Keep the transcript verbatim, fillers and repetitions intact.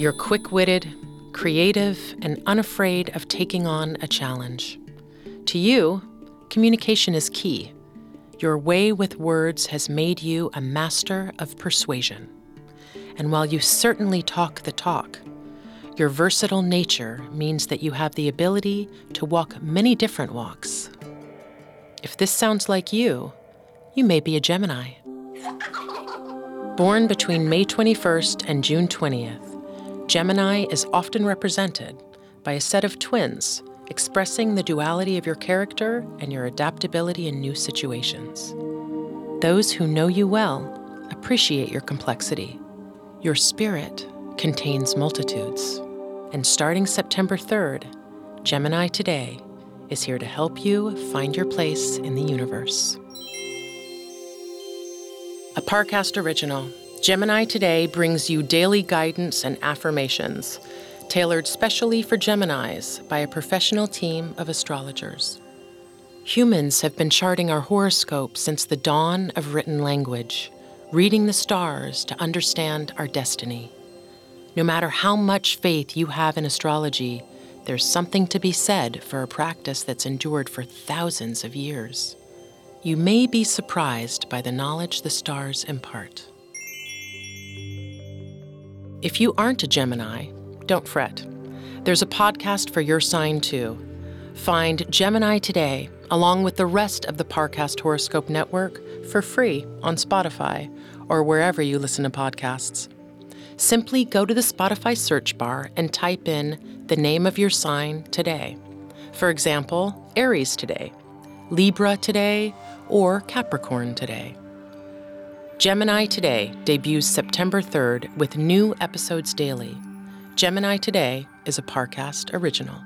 You're quick-witted, creative, and unafraid of taking on a challenge. To you, communication is key. Your way with words has made you a master of persuasion. And while you certainly talk the talk, your versatile nature means that you have the ability to walk many different walks. If this sounds like you, you may be a Gemini. Born between May twenty-first and June twentieth, Gemini is often represented by a set of twins, expressing the duality of your character and your adaptability in new situations. Those who know you well appreciate your complexity. Your spirit contains multitudes. And starting September third, Gemini Today is here to help you find your place in the universe. A Parcast original, Gemini Today brings you daily guidance and affirmations, tailored specially for Geminis by a professional team of astrologers. Humans have been charting our horoscope since the dawn of written language, reading the stars to understand our destiny. No matter how much faith you have in astrology, there's something to be said for a practice that's endured for thousands of years. You may be surprised by the knowledge the stars impart. If you aren't a Gemini, don't fret. There's a podcast for your sign, too. Find Gemini Today, along with the rest of the Parcast Horoscope Network, for free on Spotify or wherever you listen to podcasts. Simply go to the Spotify search bar and type in the name of your sign today. For example, Aries today, Libra today, or Capricorn today. Gemini Today debuts September third with new episodes daily. Gemini Today is a Parcast original.